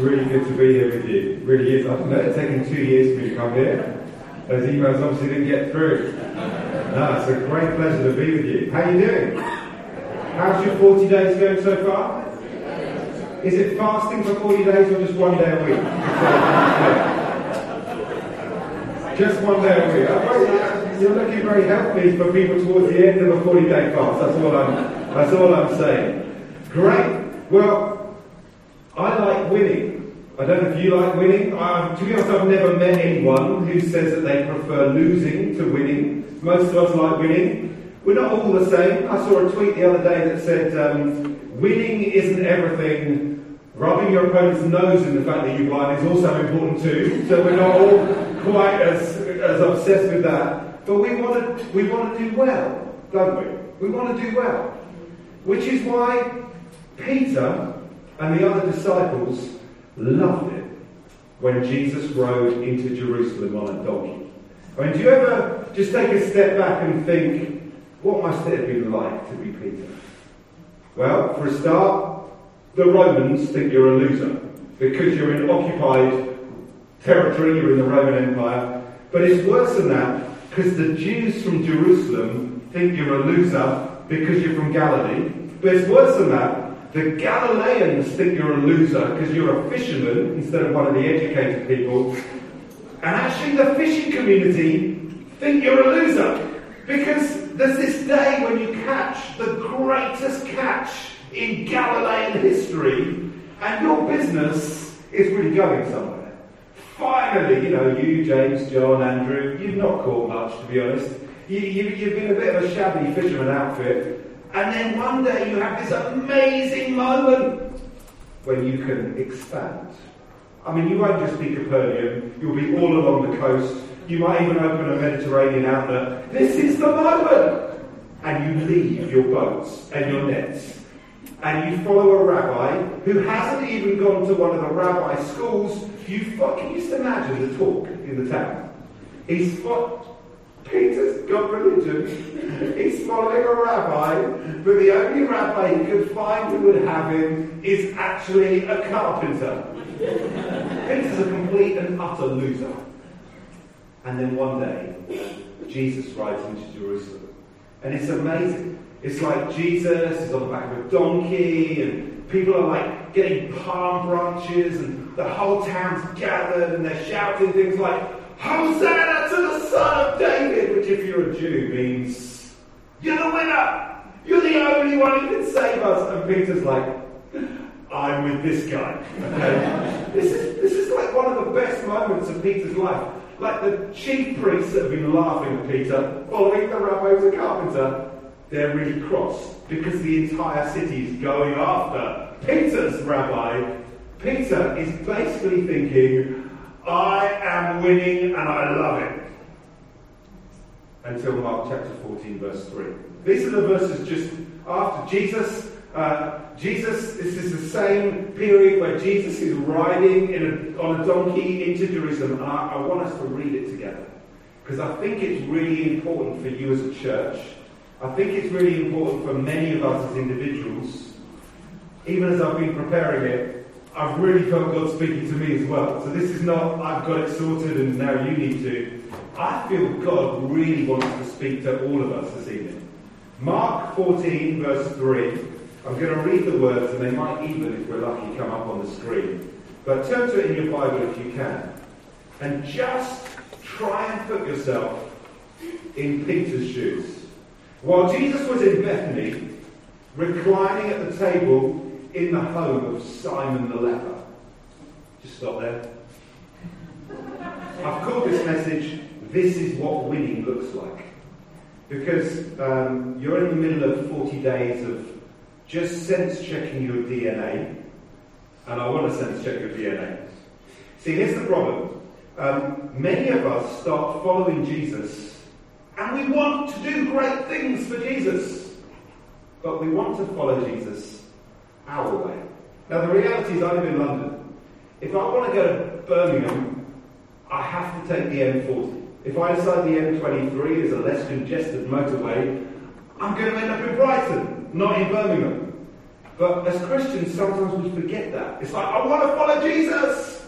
really good to be here with you. It really is. I don't know, it's taken 2 years for me to come here. Those emails obviously didn't get through. No, it's a great pleasure to be with you. How are you doing? How's your 40 days going so far? Is it fasting for 40 days or just 1 day a week? Just 1 day a week. You're looking very healthy for people towards the end of a 40-day fast. That's all I'm saying. Great. Well, I like winning. I don't know if you like winning. To be honest, I've never met anyone who says that they prefer losing to winning. Most of us like winning. We're not all the same. I saw a tweet the other day that said, winning isn't everything. Rubbing your opponent's nose in the fact that you won is also important too. So we're not all quite as obsessed with that. But we want to do well, don't we? We want to do well. Which is why Peter and the other disciples loved it when Jesus rode into Jerusalem on a donkey. I mean, do you ever just take a step back and think, what must it have been like to be Peter? Well, for a start, the Romans think you're a loser because you're in occupied territory, you're in the Roman Empire. But it's worse than that because the Jews from Jerusalem think you're a loser because you're from Galilee. But it's worse than that, the Galileans think you're a loser because you're a fisherman instead of one of the educated people. And actually the fishing community think you're a loser because there's this day when you catch the greatest catch in Galilean history, and your business is really going somewhere. Finally, you know, you, James, John, Andrew, you've not caught much, to be honest. You've been a bit of a shabby fisherman outfit, and then one day you have this amazing moment when you can expand. I mean, you won't just be Capernaum, you'll be all along the coast. You might even open a Mediterranean outlet. This is the moment! And you leave your boats and your nets. And you follow a rabbi who hasn't even gone to one of the rabbi schools. Can you just imagine the talk in the town? Peter's got religion. He's following a rabbi, but the only rabbi he could find who would have him is actually a carpenter. Peter's a complete and utter loser. And then one day, Jesus rides into Jerusalem. And it's amazing. It's like Jesus is on the back of a donkey, and people are like getting palm branches, and the whole town's gathered, and they're shouting things like, Hosanna to the Son of David! Which if you're a Jew means, you're the winner! You're the only one who can save us! And Peter's like, I'm with this guy. Okay? This is like one of the best moments of Peter's life. Like the chief priests that have been laughing at Peter, following the rabbi who's a carpenter, they're really cross because the entire city is going after Peter's rabbi. Peter is basically thinking, I am winning and I love it. Until Mark chapter 14, verse 3. These are the verses just after Jesus. This is the same period where Jesus is riding on a donkey into Jerusalem. And I want us to read it together. Because I think it's really important for you as a church. I think it's really important for many of us as individuals. Even as I've been preparing it, I've really felt God speaking to me as well. So this is not, I've got it sorted and now you need to. I feel God really wants to speak to all of us this evening. Mark 14, verse 3. I'm going to read the words, and they might even, if we're lucky, come up on the screen. But turn to it in your Bible if you can. And just try and put yourself in Peter's shoes. While Jesus was in Bethany, reclining at the table in the home of Simon the Leper. Just stop there. I've called this message, This is What Winning Looks Like. Because you're in the middle of 40 days of just sense-checking your DNA. And I want to sense-check your DNA. See, here's the problem. Many of us start following Jesus, and we want to do great things for Jesus. But we want to follow Jesus our way. Now, the reality is I live in London. If I want to go to Birmingham, I have to take the M40. If I decide the M23 is a less congested motorway, I'm going to end up in Brighton, not in Birmingham. But as Christians, sometimes we forget that. It's like, I want to follow Jesus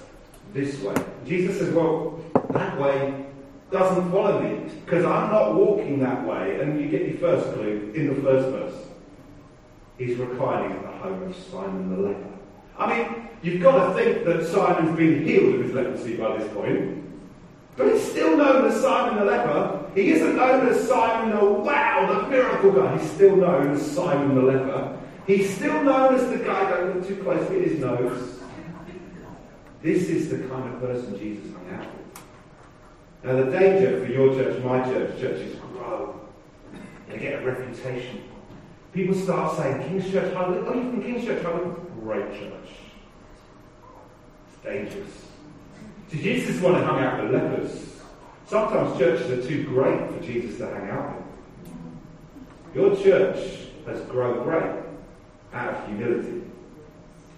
this way. Jesus says, well, that way doesn't follow me, because I'm not walking that way. And you get your first clue in the first verse. He's reclining at the home of Simon the leper. I mean, you've got to think that Simon's been healed of his leprosy by this point. But he's still known as Simon the leper. He isn't known as Simon the wow, the miracle guy. He's still known as Simon the leper. He's still known as the guy, don't look too closely at his nose. This is the kind of person Jesus hung out with. Now the danger for your church, my church, churches grow. They get a reputation. People start saying, King's Church, High Wickham. Oh, you're from King's Church, High Wickham. Great church. It's dangerous. So Jesus is one who hung out with lepers. Sometimes churches are too great for Jesus to hang out with. Your church has grown great out of humility.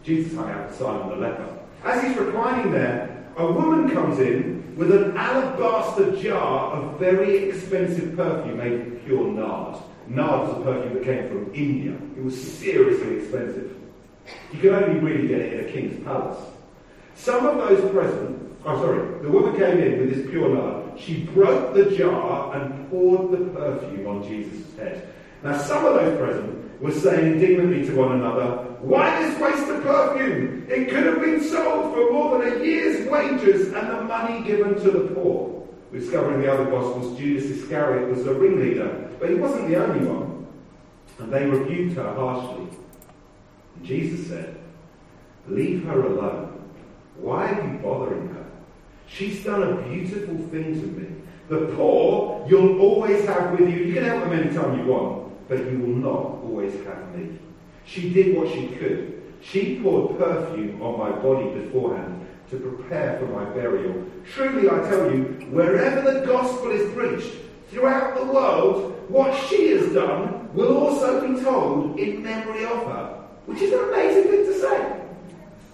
Jesus hung out with Simon the leper. As he's reclining there, a woman comes in with an alabaster jar of very expensive perfume made of pure nard. Nard was a perfume that came from India. It was seriously expensive. You could only really get it in a king's palace. Some of those present, the woman came in with this pure nard. She broke the jar and poured the perfume on Jesus' head. Now some of those present were saying indignantly to one another, why this waste of perfume? It could have been sold for more than a year's wages and the money given to the poor. We discover in the other Gospels Judas Iscariot was the ringleader, but he wasn't the only one. And they rebuked her harshly. And Jesus said, leave her alone. Why are you bothering her? She's done a beautiful thing to me. The poor you'll always have with you. You can help them any time you want, but you will not always have me. She did what she could. She poured perfume on my body beforehand, to prepare for my burial. Truly I tell you, wherever the gospel is preached throughout the world, what she has done will also be told in memory of her. Which is an amazing thing to say.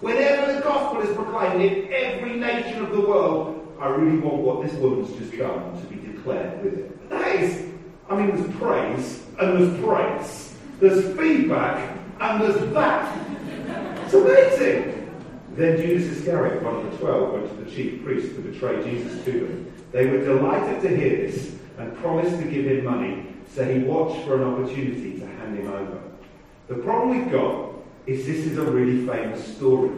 Whenever the gospel is proclaimed in every nation of the world, I really want what this woman's just done to be declared with it. That is, I mean, there's praise and there's praise. There's feedback and there's that. It's amazing. Then Judas Iscariot, one of the 12, went to the chief priests to betray Jesus to them. They were delighted to hear this and promised to give him money, so he watched for an opportunity to hand him over. The problem we've got is this is a really famous story.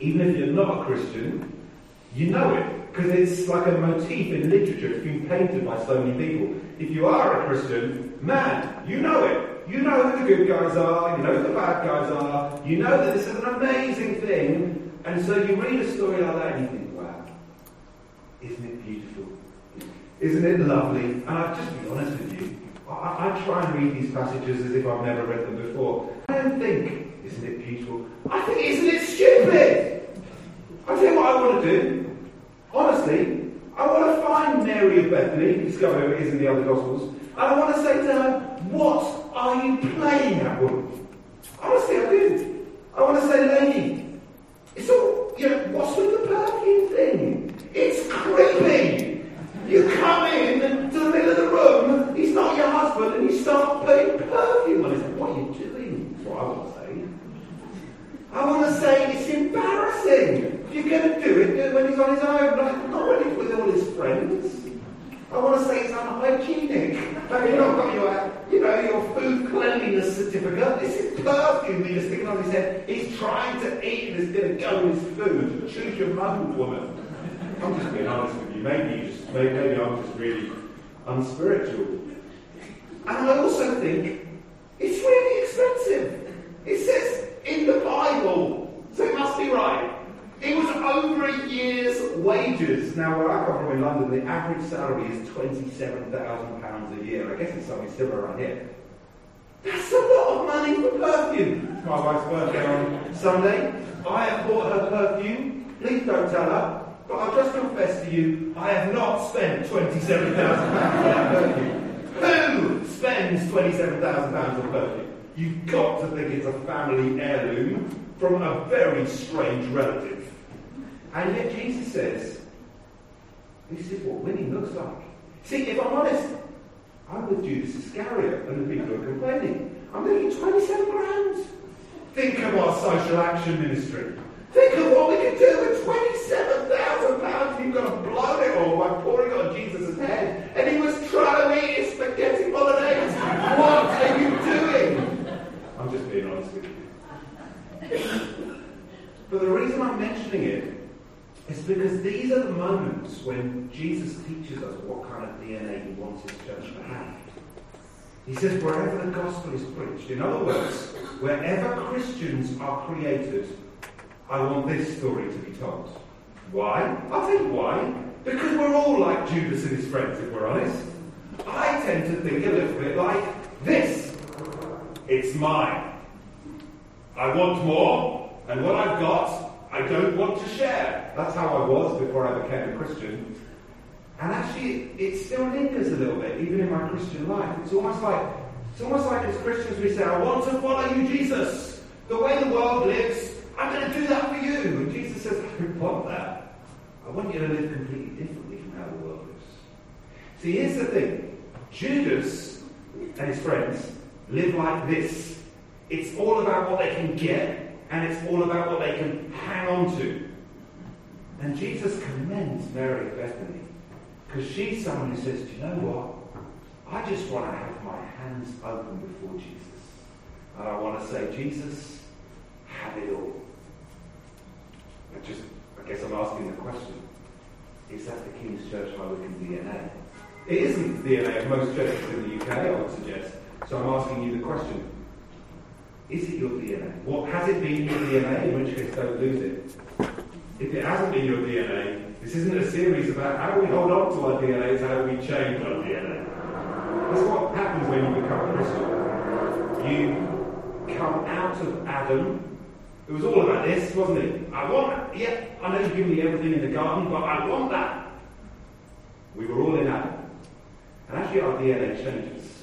Even if you're not a Christian, you know it, because it's like a motif in literature. It's been painted by so many people. If you are a Christian, man, you know it. You know who the good guys are, you know who the bad guys are, you know that this is an amazing thing, and so you read a story like that and you think, wow, isn't it beautiful? Isn't it lovely? And I'll just be honest with you, I try and read these passages as if I've never read them before. I don't think, isn't it beautiful? I think, isn't it stupid? I tell you what I want to do. Honestly, I want to find Mary of Bethany, discover who it is in the other Gospels, and I want to say to her, what are you playing at, woman? Honestly, I do. I want to say, lady, it's all, you know, what's with the perfume thing? It's creepy. You come in to the middle of the room, he's not your husband, and you start putting perfume on him. What are you doing? That's what I want to say. I want to say, it's embarrassing. If you're going to do it when he's on his own, like, not when he's with all his friends. I want to say it's unhygienic. Have you not got your food cleanliness certificate? This is perfume that you're sticking on his head. He's trying to eat and it's going to go in his food. Choose your moment, woman. I'm just being honest with you. Maybe I'm just really unspiritual. And I also think it's really expensive. It says in the Bible, so it must be right. It was over a year's wages. Now, where I come from in London, the average salary is £27,000 a year. I guess it's something similar around here. That's a lot of money for perfume. It's my wife's birthday on Sunday. I have bought her perfume. Please don't tell her. But I'll just confess to you, I have not spent £27,000 on that perfume. Who spends £27,000 on perfume? You've got to think it's a family heirloom from a very strange relative. And yet Jesus says, this is what winning looks like. See, if I'm honest, I'm with Judas Iscariot and the people who are complaining. I'm thinking 27 grand. Think of our social action ministry. Think of what we could do with £27,000. He could have blown it all by pouring it on Jesus' head. And he was trying to eat his spaghetti bolognese. What are you doing? I'm just being honest with you. But the reason I'm mentioning it is because these are the moments when Jesus teaches us what kind of DNA he wants his church to have. He says wherever the gospel is preached, in other words, wherever Christians are created, I want this story to be told. Why? I'll tell you why. Because we're all like Judas and his friends, if we're honest. I tend to think a little bit like this. It's mine. I want more, and what I've got, I don't want to share. That's how I was before I became a Christian. And actually, it still lingers a little bit, even in my Christian life. It's almost like as Christians we say, I want to follow you, Jesus. The way the world lives, I'm going to do that for you. And Jesus says, I don't want that. I want you to live completely differently from how the world lives. See, here's the thing. Judas and his friends live like this. It's all about what they can get, and it's all about what they can hang on to. And Jesus commends Mary of Bethany, because she's someone who says, do you know what? I just want to have my hands open before Jesus. And I want to say, Jesus, have it all. I guess I'm asking the question, is that the King's Church High Wickham DNA? It isn't the DNA of most churches in the UK, I would suggest. So I'm asking you the question, is it your DNA? What has it been your DNA, in which case don't lose it? If it hasn't been your DNA, this isn't a series about how we hold on to our DNA, it's how we change our DNA. That's what happens when you become a Christian. You come out of Adam. It was all about this, wasn't it? I want that. Yeah, I know you've given me everything in the garden, but I want that. We were all in Adam. And actually our DNA changes.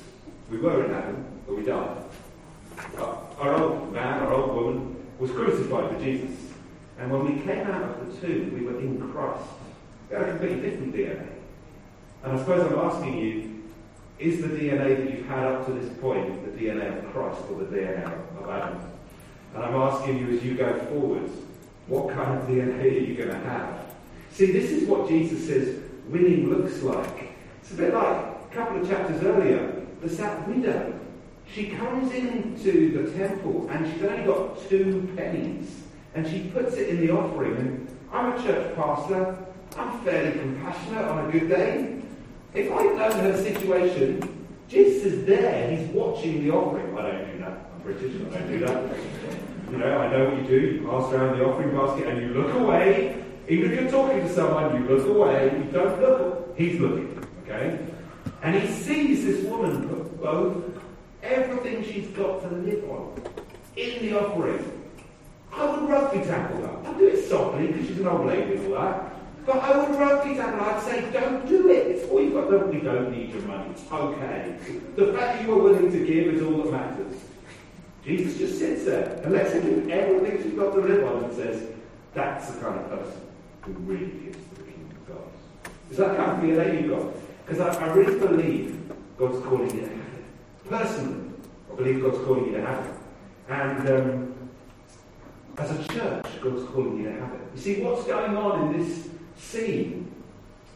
We were in Adam, but we died. Our old man, our old woman, was crucified for Jesus. And when we came out of the tomb, we were in Christ. We had a completely different DNA. And I suppose I'm asking you, is the DNA that you've had up to this point the DNA of Christ or the DNA of Adam? And I'm asking you as you go forward, what kind of DNA are you going to have? See, this is what Jesus says winning looks like. It's a bit like a couple of chapters earlier, the Sat widow. She comes into the temple and she's only got 2 pennies. And she puts it in the offering. And I'm a church pastor. I'm fairly compassionate on a good day. If I know her situation, Jesus is there. He's watching the offering. I don't do that. I'm British. I don't do that. You know, I know what you do. You pass around the offering basket and you look away. Even if you're talking to someone, you look away. You don't look. He's looking. Okay? And he sees this woman put both everything she's got to live on in the offering. I would rugby tackle that. I'd do it softly because she's an old lady and all that. But I would rugby tackle her. I'd say, don't do it. It's all you've got. We don't need your money. It's okay. The fact that you are willing to give is all that matters. Jesus just sits there and lets her give everything she's got to live on and says, that's the kind of person who really gives to the kingdom of God. Is that kind of DNA you've got? Because I really believe God's calling you to have it. Personally, I believe God's calling you to have it. And as a church, God's calling you to have it. You see, what's going on in this scene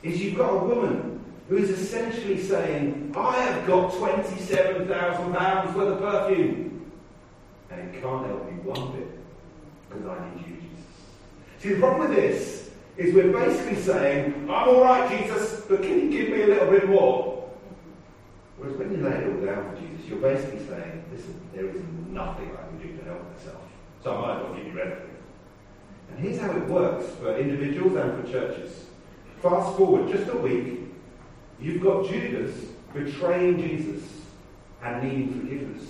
is you've got a woman who is essentially saying, I have got £27,000 worth of perfume, and it can't help you one bit, because I need you, Jesus. See, the problem with this is we're basically saying, I'm all right, Jesus, but can you give me a little bit more? Whereas when you lay it all down for Jesus, you're basically saying, listen, there is nothing I can do to help myself. So I might as well give you everything. And here's how it works for individuals and for churches. Fast forward just a week, you've got Judas betraying Jesus and needing forgiveness.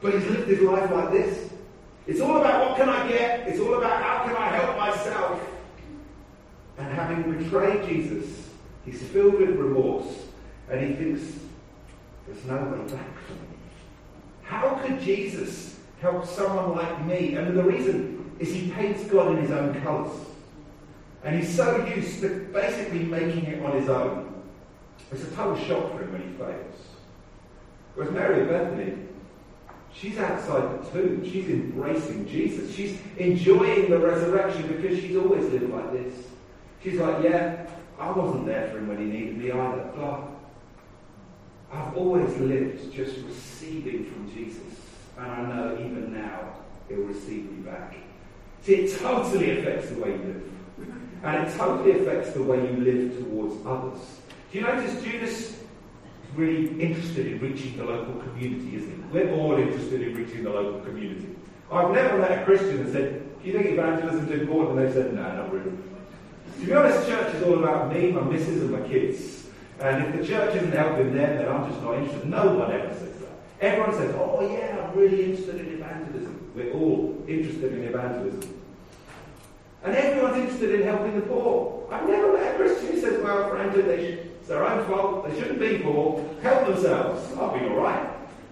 But he's lived his life like this. It's all about what can I get? It's all about how can I help myself? And having betrayed Jesus, he's filled with remorse and he thinks, there's no way back for me. How could Jesus help someone like me? And the reason is he paints God in his own colours. And he's so used to basically making it on his own. It's a total shock for him when he fails. Whereas Mary of Bethany, She's outside the tomb. She's embracing Jesus. She's enjoying the resurrection because she's always lived like this. She's like, yeah, I wasn't there for him when he needed me either, but I've always lived just receiving from Jesus. And I know even now he'll receive me back. See, it totally affects the way you live. And it totally affects the way you live towards others. Do you notice Judas really interested in reaching the local community, isn't he? We're all interested in reaching the local community. I've never met a Christian that said, do you think evangelism is important? And they said, no, not really. To be honest, church is all about me, my missus and my kids. And if the church isn't helping them, then I'm just not interested. No one ever says that. Everyone says, oh yeah, I'm really interested in evangelism. We're all interested in evangelism. And everyone's interested in helping the poor. I've never met a Christian who says, well, Brandon, it's their own fault, they shouldn't be poor, help themselves, I'll be alright.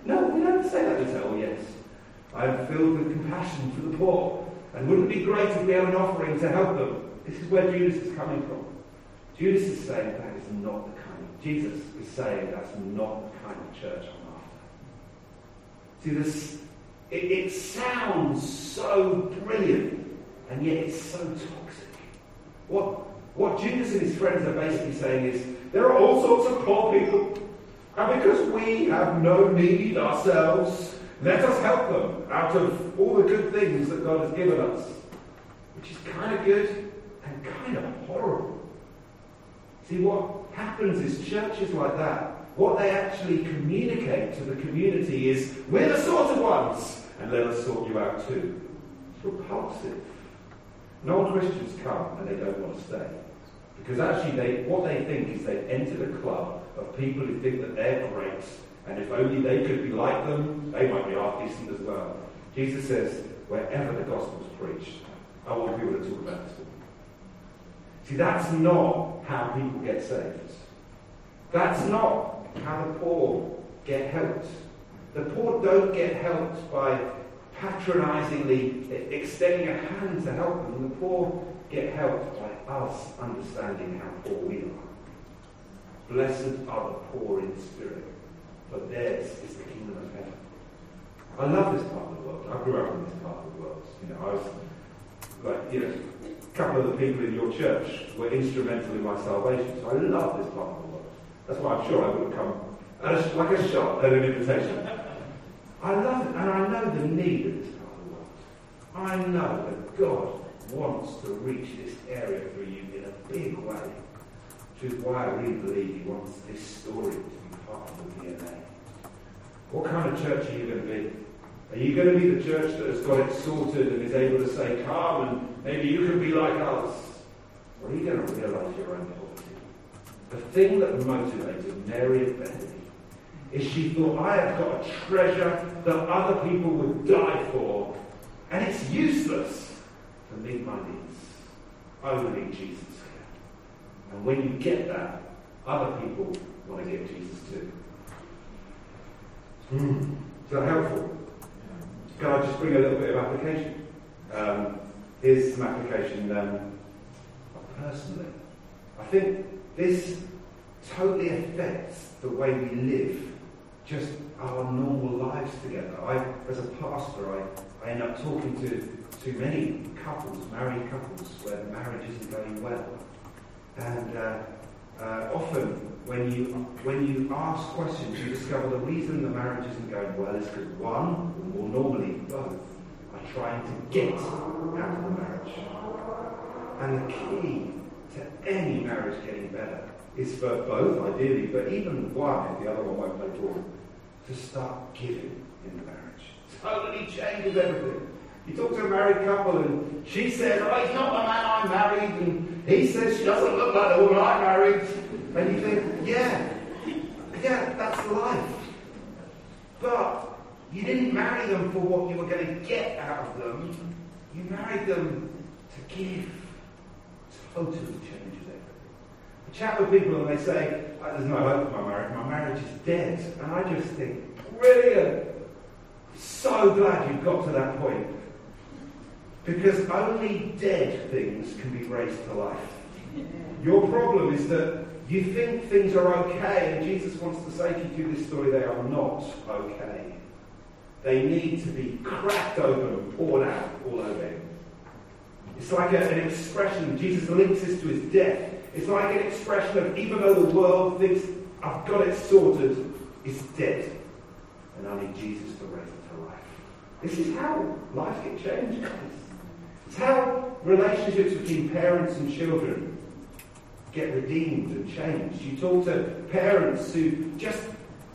No, we don't say that. We say, oh yes, I am filled with compassion for the poor, and wouldn't it be great if we had an offering to help them? This is where Judas is coming from. Judas is saying that is not the kind of... Jesus is saying that's not the kind of church I'm after. See, this, it sounds so brilliant, and yet it's so toxic. What Judas and his friends are basically saying is, there are all sorts of poor people, and because we have no need ourselves, let us help them out of all the good things that God has given us. Which is kind of good and kind of horrible. See, what happens is churches like that, what they actually communicate to the community is, we're the sort of ones, and let us sort you out too. It's repulsive. Non-Christians come and they don't want to stay. Because actually what they think is they've entered a club of people who think that they're great, and if only they could be like them, they might be half-decent as well. Jesus says, wherever the gospel's preached, I want people to talk about this. See, that's not how people get saved. That's not how the poor get helped. The poor don't get helped by patronisingly extending a hand to help them, and the poor get helped by us understanding how poor we are. Blessed are the poor in spirit, for theirs is the kingdom of heaven. I love this part of the world. I grew up in this part of the world. You know, I was like, a couple of the people in your church were instrumental in my salvation, so I love this part of the world. That's why I'm sure I would have come like a shot at an invitation. I love it, and I know the need of this part of the world. I know that God wants to reach this area through you in a big way, which is why I really believe he wants this story to be part of the DNA. What kind of church are you going to be? Are you going to be the church that has got it sorted and is able to say, come and maybe you can be like us? Or are you going to realise your own poverty? The thing that motivated Mary of Bethany is she thought, I have got a treasure that other people would die for, and it's useless to meet my needs. I will need Jesus here. And when you get that, other people want to get Jesus too. Is that helpful? Can I just bring a little bit of application? Here's some application. Personally, I think this totally affects the way we live, just our normal lives together. As a pastor, I end up talking to many couples, married couples, where the marriage isn't going well. And often, when you ask questions, you discover the reason the marriage isn't going well is because one, or more normally both, are trying to get out of the marriage. And the key to any marriage getting better is for both, ideally, but even one, if the other one won't play ball, to start giving in the marriage. Totally changes everything. You talk to a married couple and she says, oh, he's not the man I married, and he says she doesn't look like the woman I married. And you think, yeah, that's life. But you didn't marry them for what you were going to get out of them. You married them to give. Totally changes. I chat with people and they say, there's no hope for my marriage is dead. And I just think, brilliant! I'm so glad you got to that point. Because only dead things can be raised to life. Your problem is that you think things are okay, and Jesus wants to say to you through this story, they are not okay. They need to be cracked open and poured out all over him. It's like an expression. Jesus links this to his death. It's like an expression of, even though the world thinks I've got it sorted, it's dead, and I need Jesus to raise it to life. This is how life can change, guys. It's how relationships between parents and children get redeemed and changed. You talk to parents who just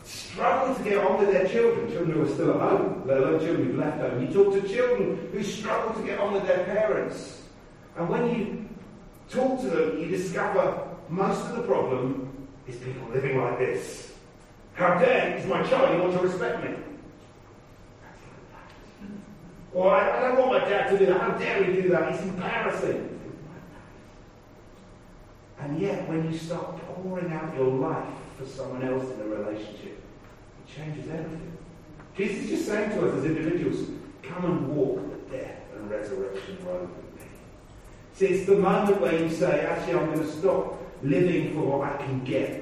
struggle to get on with their children, children who are still at home, let alone children who've left home. You talk to children who struggle to get on with their parents. And when you talk to them, you discover most of the problem is people living like this. How dare is my child want to respect me? Or I don't want my dad to do that. How dare he do that? It's embarrassing. And yet, when you start pouring out your life for someone else in a relationship, it changes everything. Jesus is just saying to us as individuals, come and walk the death and resurrection road with me. See, it's the moment where you say, actually, I'm going to stop living for what I can get.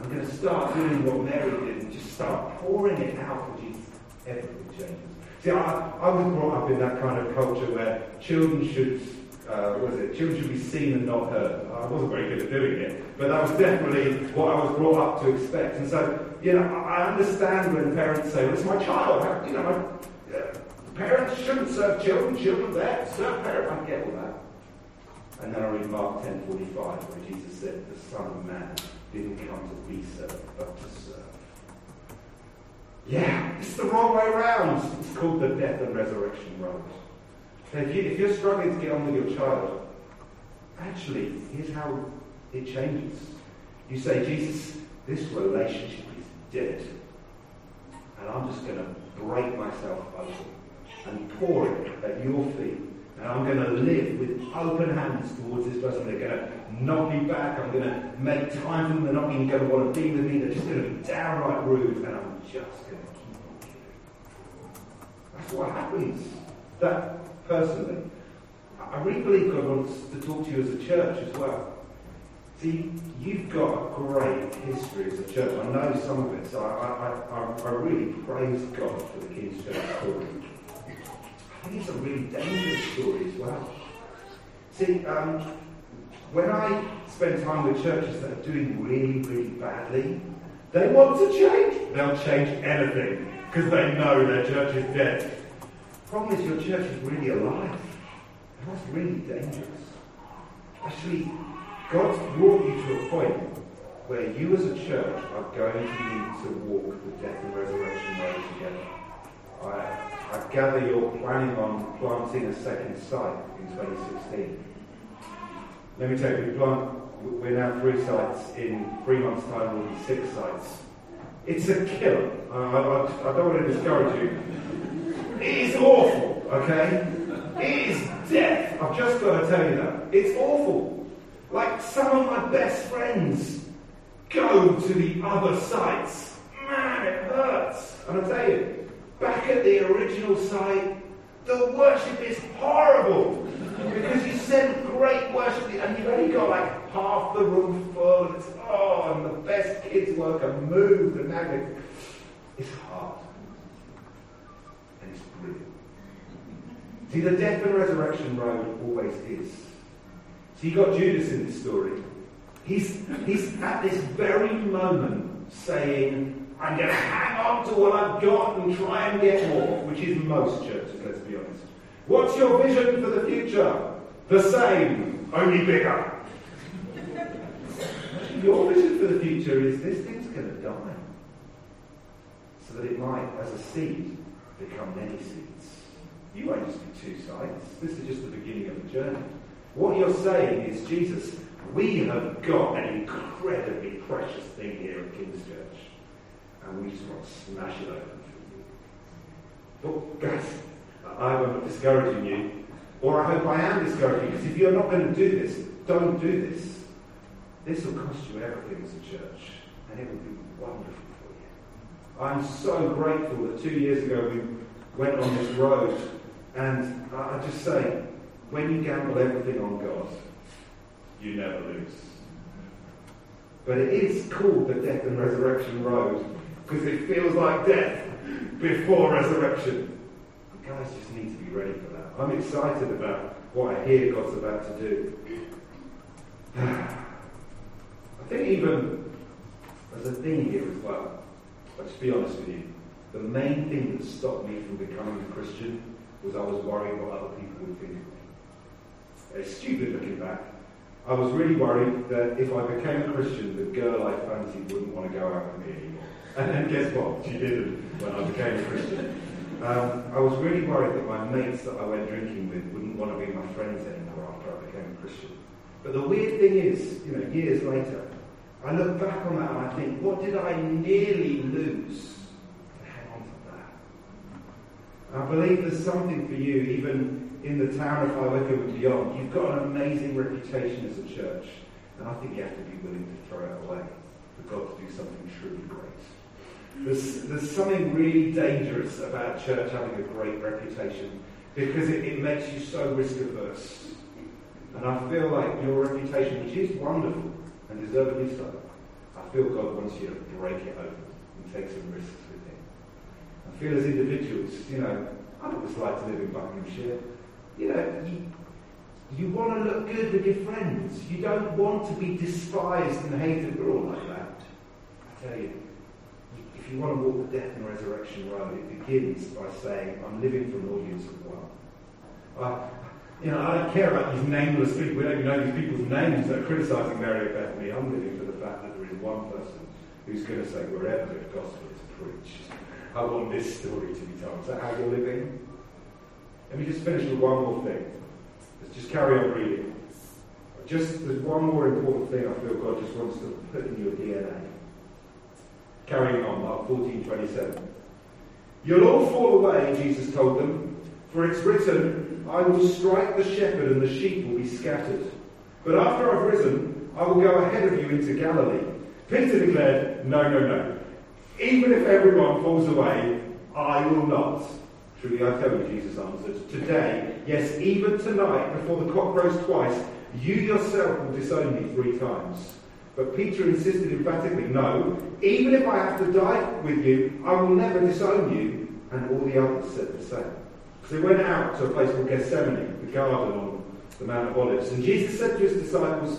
I'm going to start doing what Mary did and just start pouring it out for Jesus. Everything changes. See, I was brought up in that kind of culture where children should... Children should be seen and not heard. I wasn't very good at doing it, but that was definitely what I was brought up to expect. And so, you know, I understand when parents say, well, it's my child. You know, parents shouldn't serve children. Children there, serve parents. I get all that. And then I read Mark 10:45, where Jesus said, the Son of Man didn't come to be served, but to serve. Yeah, it's the wrong way around. It's called the death and resurrection road. If you're struggling to get on with your child, actually, here's how it changes. You say, Jesus, this relationship is dead, and I'm just going to break myself open and pour it at your feet, and I'm going to live with open hands towards this person. They're going to knock me back. I'm going to make time for them. They're not even going to want to be with me. They're just going to be downright rude, and I'm just going to keep on giving. That's what happens. That... Personally, I really believe God wants to talk to you as a church as well. See, you've got a great history as a church. I know some of it, so I really praise God for the King's Church story. I think it's a really dangerous story as well. See, when I spend time with churches that are doing really, really badly, they want to change. They'll change anything because they know their church is dead. The problem is your church is really alive, and that's really dangerous. Actually, God's brought you to a point where you as a church are going to need to walk the death and resurrection road together. I gather you're planning on planting a second site in 2016. Let me tell you, we're now 3 sites. In 3 months' time, we'll be 6 sites. It's a killer. I don't want to discourage you. It is awful, okay? It is death. I've just got to tell you that. It's awful. Like, some of my best friends go to the other sites. Man, it hurts. And I tell you, back at the original site, the worship is horrible. Because you send great worship, and you've only got like half the room full. And it's, oh, and the best kids' work are moved. And now it's hard. See, the death and resurrection road always is. So you've got Judas in this story. He's at this very moment saying, I'm going to hang on to what I've got and try and get more, which is most churches, let's be honest. What's your vision for the future? The same, only bigger. Your vision for the future is this thing's going to die. So that it might, as a seed, become many seeds. You won't just be 2 sites. This is just the beginning of the journey. What you're saying is, Jesus, we have got an incredibly precious thing here at King's Church, and we just want to smash it open for you. But guys, I am not discouraging you, or I hope I am discouraging you, because if you're not going to do this, don't do this. This will cost you everything as a church, and it will be wonderful for you. I'm so grateful that 2 years ago we went on this road. And I just say, when you gamble everything on God, you never lose. But it is called the death and resurrection road because it feels like death. before resurrection. You guys just need to be ready for that. I'm excited about what I hear God's about to do. I think even as a thing here as well, I'll just be honest with you, the main thing that stopped me from becoming a Christian was I was worried what other people would think of me. It's stupid looking back. I was really worried that if I became a Christian, the girl I fancied wouldn't want to go out with me anymore. And then guess what? She didn't when I became a Christian. I was really worried that my mates that I went drinking with wouldn't want to be my friends anymore after I became a Christian. But the weird thing is, you know, years later, I look back on that and I think, what did I nearly lose? Hang on to that. I believe there's something for you, even in the town of High Wickham and beyond. You've got an amazing reputation as a church, and I think you have to be willing to throw it away for God to do something truly great. There's something really dangerous about a church having a great reputation, because it makes you so risk-averse. And I feel like your reputation, which is wonderful and deservedly so, I feel God wants you to break it open and take some risks with Him. I feel as individuals, you know, I know what it's like to live in Buckinghamshire. You know, you want to look good with your friends. You don't want to be despised and hated for all like that. I tell you, if you want to walk the death and resurrection road, it begins by saying, I'm living for an audience of one. You know, I don't care about these nameless people. We don't even know these people's names that are criticising Mary of Bethany. I'm living for the fact that there is one person who's going to say, wherever the gospel is preached, I want this story to be told. Is that how you're living? Let me just finish with one more thing. Let's just carry on reading. There's one more important thing I feel God just wants to put in your DNA. Carrying on, Mark 14:27. You'll all fall away, Jesus told them, for it's written, I will strike the shepherd and the sheep will be scattered. But after I've risen, I will go ahead of you into Galilee. Peter declared, No. Even if everyone falls away, I will not. Truly I tell you, Jesus answered, today, yes, even tonight, before the cock crows twice, you yourself will disown me 3 times. But Peter insisted emphatically, no, even if I have to die with you, I will never disown you. And all the others said the same. So they went out to a place called Gethsemane, the garden on the Mount of Olives. And Jesus said to his disciples,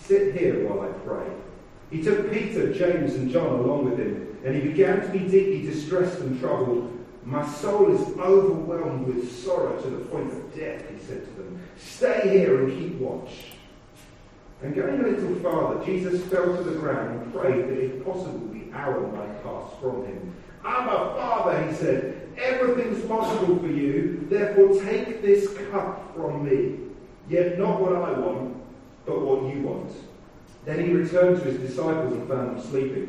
sit here while I pray. He took Peter, James and John along with him, and he began to be deeply distressed and troubled. My soul is overwhelmed with sorrow to the point of death, he said to them. Stay here and keep watch. And going a little farther, Jesus fell to the ground and prayed that if possible the hour might pass from him. Abba, Father, he said, everything's possible for you, therefore take this cup from me. Yet not what I want, but what you want. Then he returned to his disciples and found them sleeping.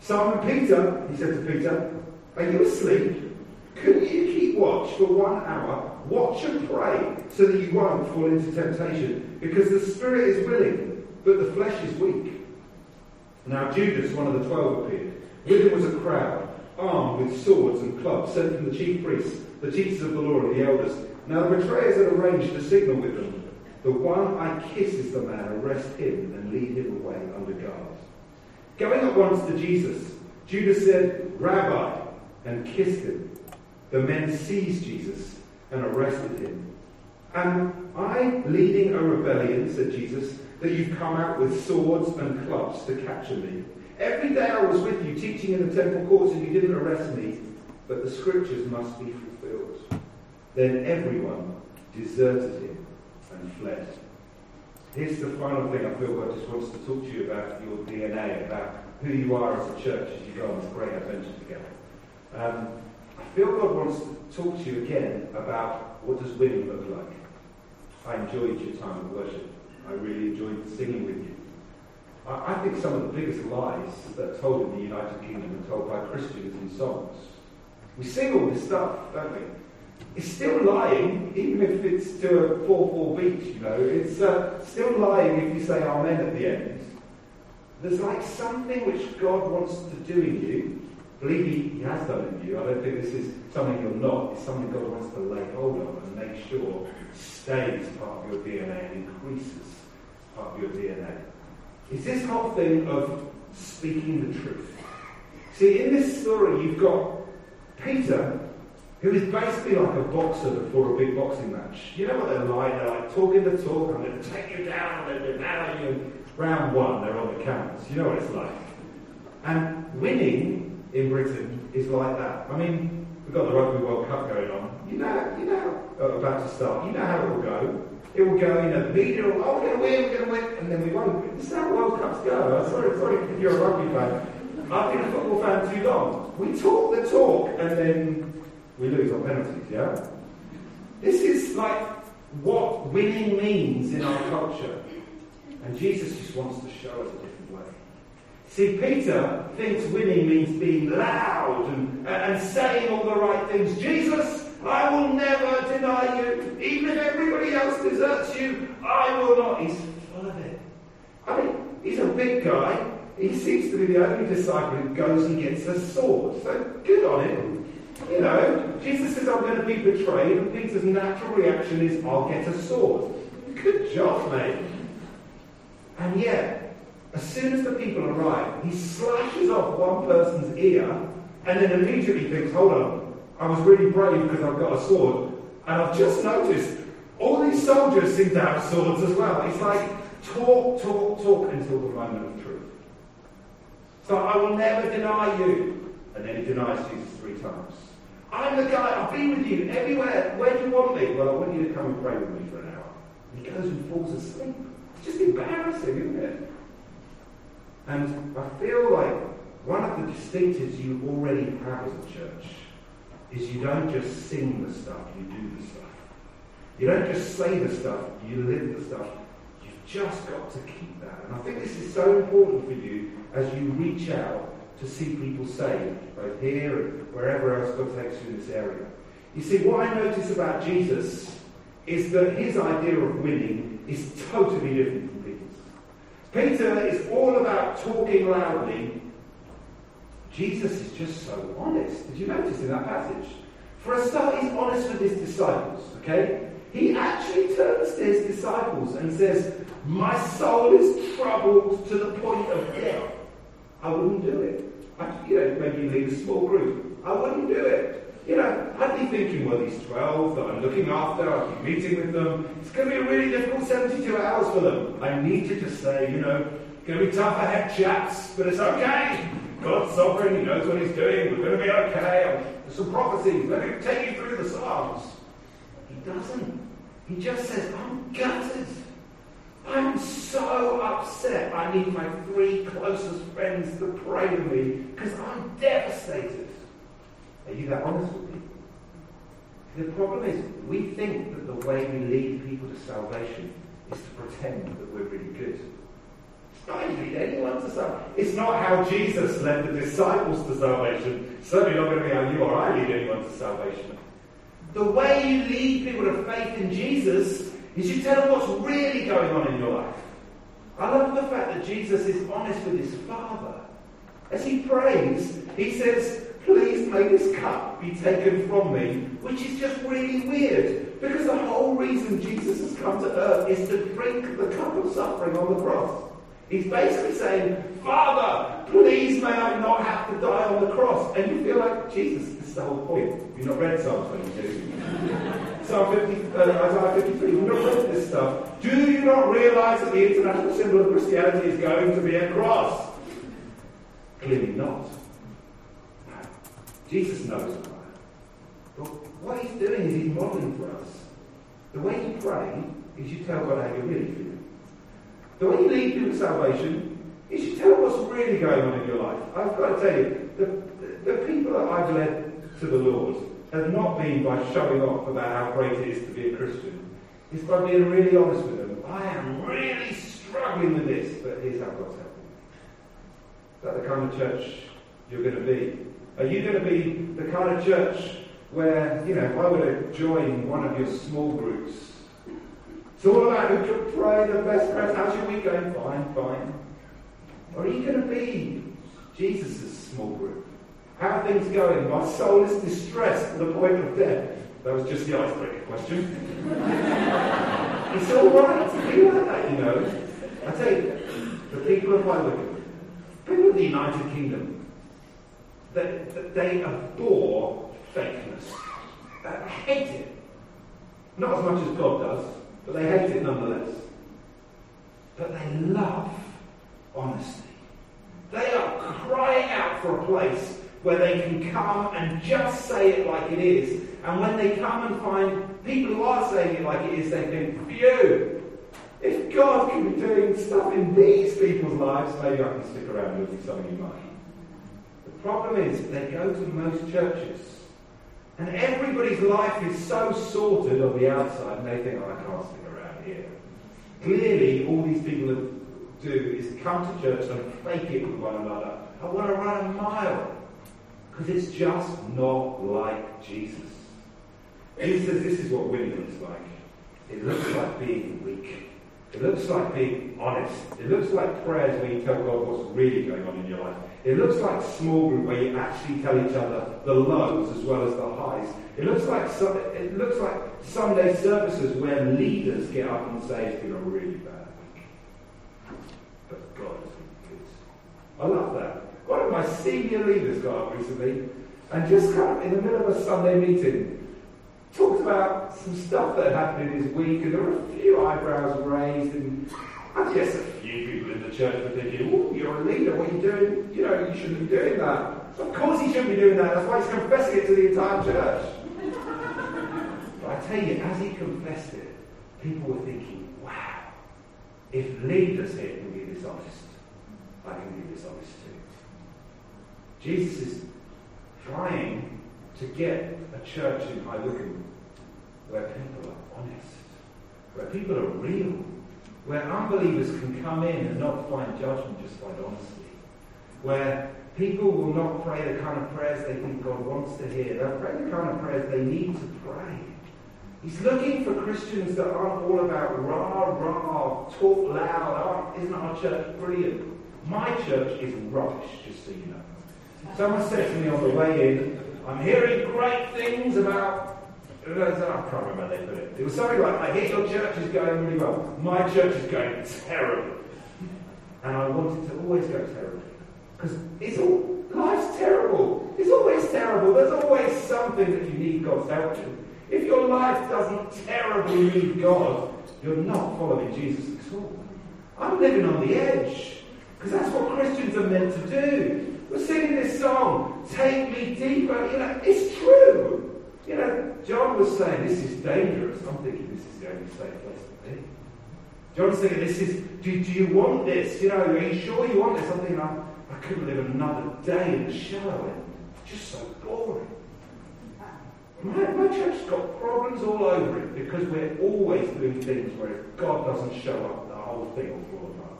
Simon Peter, he said to Peter, are you asleep? Couldn't you keep watch for 1 hour? Watch and pray, so that you won't fall into temptation, because the spirit is willing, but the flesh is weak. Now Judas, one of the 12, appeared. With him was a crowd, armed with swords and clubs, sent from the chief priests, the teachers of the law and the elders. Now the betrayers had arranged a signal with them. The one I kiss is the man, arrest him and lead him away under guard. Going at once to Jesus, Judas said, Rabbi, and kissed him. The men seized Jesus and arrested him. Am I leading a rebellion, said Jesus, that you've come out with swords and clubs to capture me? Every day I was with you, teaching in the temple courts, and you didn't arrest me. But the scriptures must be fulfilled. Then everyone deserted him and fled. Here's the final thing I feel God just wants to talk to you about your DNA, about who you are as a church as you go on this great adventure together. I feel God wants to talk to you again about what does winning look like. I enjoyed your time of worship. I really enjoyed singing with you. I think some of the biggest lies that are told in the United Kingdom are told by Christians in songs. We sing all this stuff, don't we? It's still lying, even if it's to a 4-4 beat, you know. It's still lying if you say amen at the end. There's like something which God wants to do in you. Believe He has done in you. I don't think this is something you're not. It's something God wants to lay hold of and make sure stays part of your DNA and increases part of your DNA. It's this whole thing of speaking the truth. See, in this story, you've got Peter, who is basically like a boxer before a big boxing match. You know what they're like? They're like talking the talk. I'm going to take you down. I'm going to nail you. Round one, they're on the counts. You know what it's like. And winning in Britain is like that. I mean, we've got the Rugby World Cup going on. You know about to start. You know how it will go. It will go in a media. Oh, we're going to win, and then we won't. This is how World Cups go. I'm sorry if you're a rugby fan. I've been a football fan too long. We talk the talk, and then we lose on penalties, yeah? This is like what winning means in our culture. And Jesus just wants to show us a different way. See, Peter thinks winning means being loud and saying all the right things. Jesus, I will never deny you. Even if everybody else deserts you, I will not. He's full of it. I mean, he's a big guy. He seems to be the only disciple who goes and gets a sword. So good on him. You know, Jesus says, I'm going to be betrayed, and Peter's natural reaction is, I'll get a sword. Good job, mate. And yet, as soon as the people arrive, he slashes off one person's ear, and then immediately thinks, hold on, I was really brave because I've got a sword. And I've just noticed, all these soldiers seem to have swords as well. It's like, talk until the moment of truth. So I will never deny you. And then he denies Jesus 3 times. I'm the guy, I've been with you everywhere. Where do you want me? Well, I want you to come and pray with me for an hour. And he goes and falls asleep. It's just embarrassing, isn't it? And I feel like one of the distinctives you already have as a church is you don't just sing the stuff, you do the stuff. You don't just say the stuff, you live the stuff. You've just got to keep that. And I think this is so important for you as you reach out to see people saved, both here and wherever else God takes you in this area. You see, what I notice about Jesus is that his idea of winning is totally different from Peter's. Peter is all about talking loudly. Jesus is just so honest. Did you notice in that passage? For a start, he's honest with his disciples, okay? He actually turns to his disciples and says, my soul is troubled to the point of death. I wouldn't do it. Maybe you lead a small group. I wouldn't do it. I'd be thinking, well, these 12 that I'm looking after, I'll be meeting with them. It's going to be a really difficult 72 hours for them. I need you to say, it's going to be tough, I have chats, but it's okay. God's sovereign, he knows what he's doing, we're going to be okay. There's some prophecies, let me take you through the Psalms. He doesn't. He just says, I'm gutted. I'm so upset. I need my 3 closest friends to pray with me because I'm devastated. Are you that honest with people? The problem is, we think that the way we lead people to salvation is to pretend that we're really good. It's not how you lead anyone to salvation. It's not how Jesus led the disciples to salvation. It's certainly not going to be how you or I lead anyone to salvation. The way you lead people to faith in Jesus is you tell them what's really going on in your life. I love the fact that Jesus is honest with his Father. As he prays, he says, please may this cup be taken from me, which is just really weird, because the whole reason Jesus has come to earth is to drink the cup of suffering on the cross. He's basically saying, Father, please may I not have to die on the cross. And you feel like, Jesus, this is the whole point. You've not read Psalm 22. Psalm 50, Isaiah 53, you've not read this stuff. Do you not realise that the international symbol of Christianity is going to be a cross? Clearly not. Jesus knows about it. But what he's doing is he's modelling for us. The way you pray is you tell God how you're really feeling. The way you lead people to salvation is you tell what's really going on in your life. I've got to tell you, the people that I've led to the Lord have not been by showing off about how great it is to be a Christian. It's by being really honest with them. I am really struggling with this, but here's how God's helping me. Is that the kind of church you're going to be? Are you going to be the kind of church where, if I were to join one of your small groups, it's all about who can pray the best prayers, how's your week going? Fine. Or are you going to be Jesus' small group? How are things going? My soul is distressed to the point of death. That was just the icebreaker question. It's all right to be like that, I tell you, the people of High Wickham, people of the United Kingdom, They abhor fakeness. They hate it. Not as much as God does, but they hate it nonetheless. But they love honesty. They are crying out for a place where they can come and just say it like it is. And when they come and find people who are saying it like it is, they think, phew, if God can be doing stuff in these people's lives, maybe I can stick around and do something in mine. The problem is they go to most churches and everybody's life is so sorted on the outside and they think, oh, I can't stick around here. Clearly, all these people that do is come to church and fake it with one another. I want to run a mile. Because it's just not like Jesus. He says this is what winning looks like. It looks like being weak. It looks like being honest. It looks like prayers where you tell God what's really going on in your life. It looks like small group where you actually tell each other the lows as well as the highs. It looks like Sunday services where leaders get up and say it's been a really bad week. But God is good. I love that. One of my senior leaders got up recently and just kind of in the middle of a Sunday meeting talked about some stuff that had happened in his week, and there were a few eyebrows raised, and I guess a few people in the church were thinking, oh, you're a leader, what are you doing? You know, you shouldn't be doing that. Of course he shouldn't be doing that, that's why he's confessing it to the entire church. But I tell you, as he confessed it, people were thinking, wow, if leaders here can be this honest, I can be this honest too. Jesus is trying to get a church in High Wickham where people are honest, where people are real, where unbelievers can come in and not find judgment, just find honesty, where people will not pray the kind of prayers they think God wants to hear, they'll pray the kind of prayers they need to pray. He's looking for Christians that aren't all about rah, rah, talk loud, oh, isn't our church brilliant? My church is rubbish, just so you know. Someone said to me on the way in, I'm hearing great things about, I can't remember how they put it. It was something like, I hear your church is going really well. My church is going terrible. And I wanted to always go terrible. Because life's terrible. It's always terrible. There's always something that you need God's help in. If your life doesn't terribly need God, you're not following Jesus at all. I'm living on the edge. Because that's what Christians are meant to do. We're singing this song, Take Me Deeper. You know, it's true. You know, John was saying, this is dangerous. I'm thinking this is the only safe place to be. John's thinking, this is, do you want this? You know, are you sure you want this? I'm thinking, I couldn't live another day in the shallow end. Just so boring. My church's got problems all over it because we're always doing things where if God doesn't show up, the whole thing will fall apart.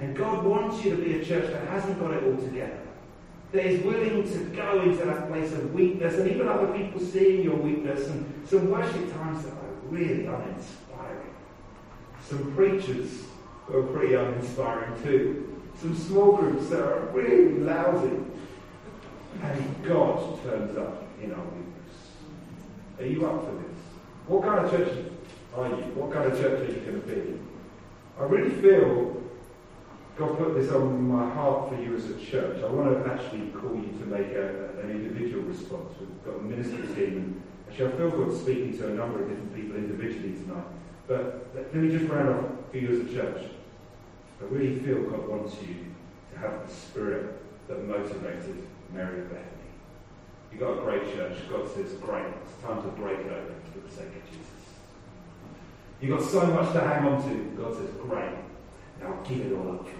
And God wants you to be a church that hasn't got it all together, that is willing to go into that place of weakness, and even other people seeing your weakness, and some worship times that are really uninspiring. Some preachers who are pretty uninspiring too. Some small groups that are really lousy. And God turns up in our weakness. Are you up for this? What kind of church are you? What kind of church are you going to be? I really feel God put this on my heart for you as a church. I want to actually call you to make an individual response. We've got a ministry team, and actually I feel good speaking to a number of different people individually tonight. But let me just round off for you as a church. I really feel God wants you to have the spirit that motivated Mary of Bethany. You've got a great church. God says, great, it's time to break it open for the sake of Jesus. You've got so much to hang on to. God says, great, now give it all up for me.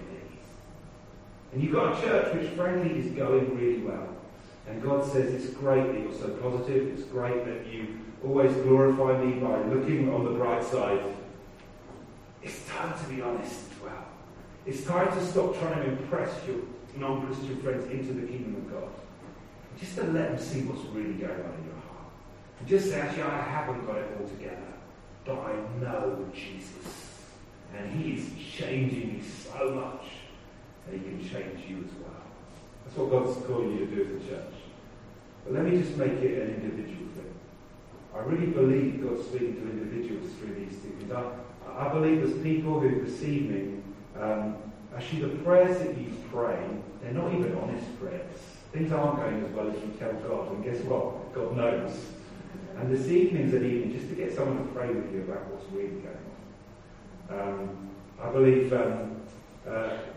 And you've got a church which, frankly, is going really well. And God says, it's great that you're so positive. It's great that you always glorify me by looking on the bright side. It's time to be honest as well. It's time to stop trying to impress your non-Christian friends into the kingdom of God. Just to let them see what's really going on in your heart. And just say, actually, I haven't got it all together. But I know Jesus. And he is changing me so much. And he can change you as well. That's what God's calling you to do as a church. But let me just make it an individual thing. I really believe God's speaking to individuals through these things. I believe as people who receive me, actually the prayers that you pray, they're not even honest prayers. Things aren't going as well as you tell God, and guess what? God knows. And this evening's an evening just to get someone to pray with you about what's really going on. I believe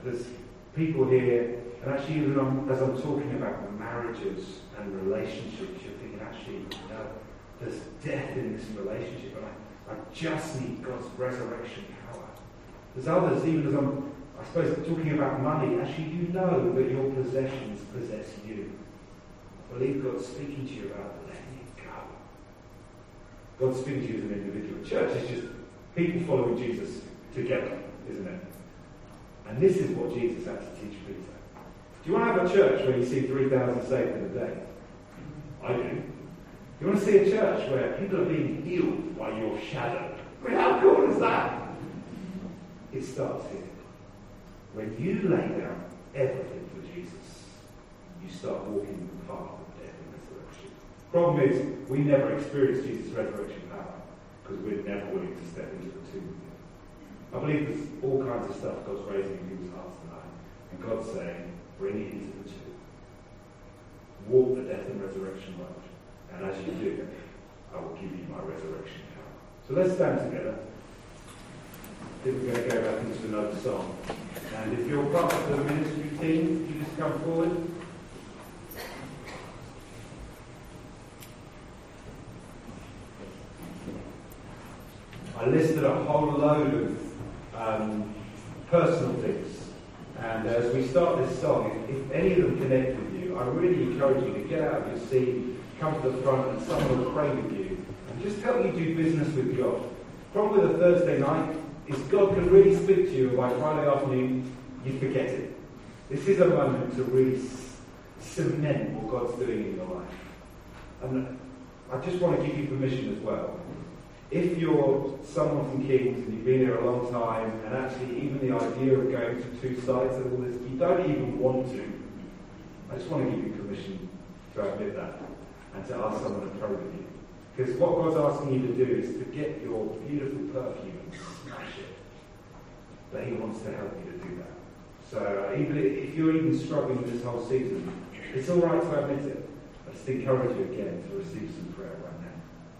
there's people here, and actually even as I'm talking about marriages and relationships, you're thinking, actually, there's death in this relationship, and I just need God's resurrection power. There's others, even as I'm, I suppose, talking about money, actually you know that your possessions possess you. I believe God's speaking to you about letting it go. God's speaking to you as an individual. Church is just people following Jesus together, isn't it? And this is what Jesus had to teach Peter. Do you want to have a church where you see 3,000 saved in a day? I do. You want to see a church where people are being healed by your shadow? I mean, how cool is that? It starts here. When you lay down everything for Jesus, you start walking the path of death and resurrection. Problem is, we never experience Jesus' resurrection power because we're never willing to step into the tomb. I believe there's all kinds of stuff God's raising in people's hearts tonight. And God's saying, bring it into the tomb. Walk the death and resurrection road. And as you do, I will give you my resurrection power. So let's stand together. I think we're going to go back into another song. And if you're part of the ministry team, you just come forward. I listed a whole load of personal things. And as we start this song, if any of them connect with you, I really encourage you to get out of your seat, come to the front, and someone will pray with you and just help you do business with God. Probably the Thursday night is God can really speak to you, and by Friday afternoon you forget it. This is a moment to really cement what God's doing in your life. And I just want to give you permission as well. If you're someone from King's and you've been here a long time, and actually even the idea of going to two sites and all this, you don't even want to, I just want to give you permission to admit that and to ask someone to pray with you. Because what God's asking you to do is to get your beautiful perfume and smash it. But He wants to help you to do that. So even if you're even struggling with this whole season, it's alright to admit it. I just encourage you again to receive some prayer.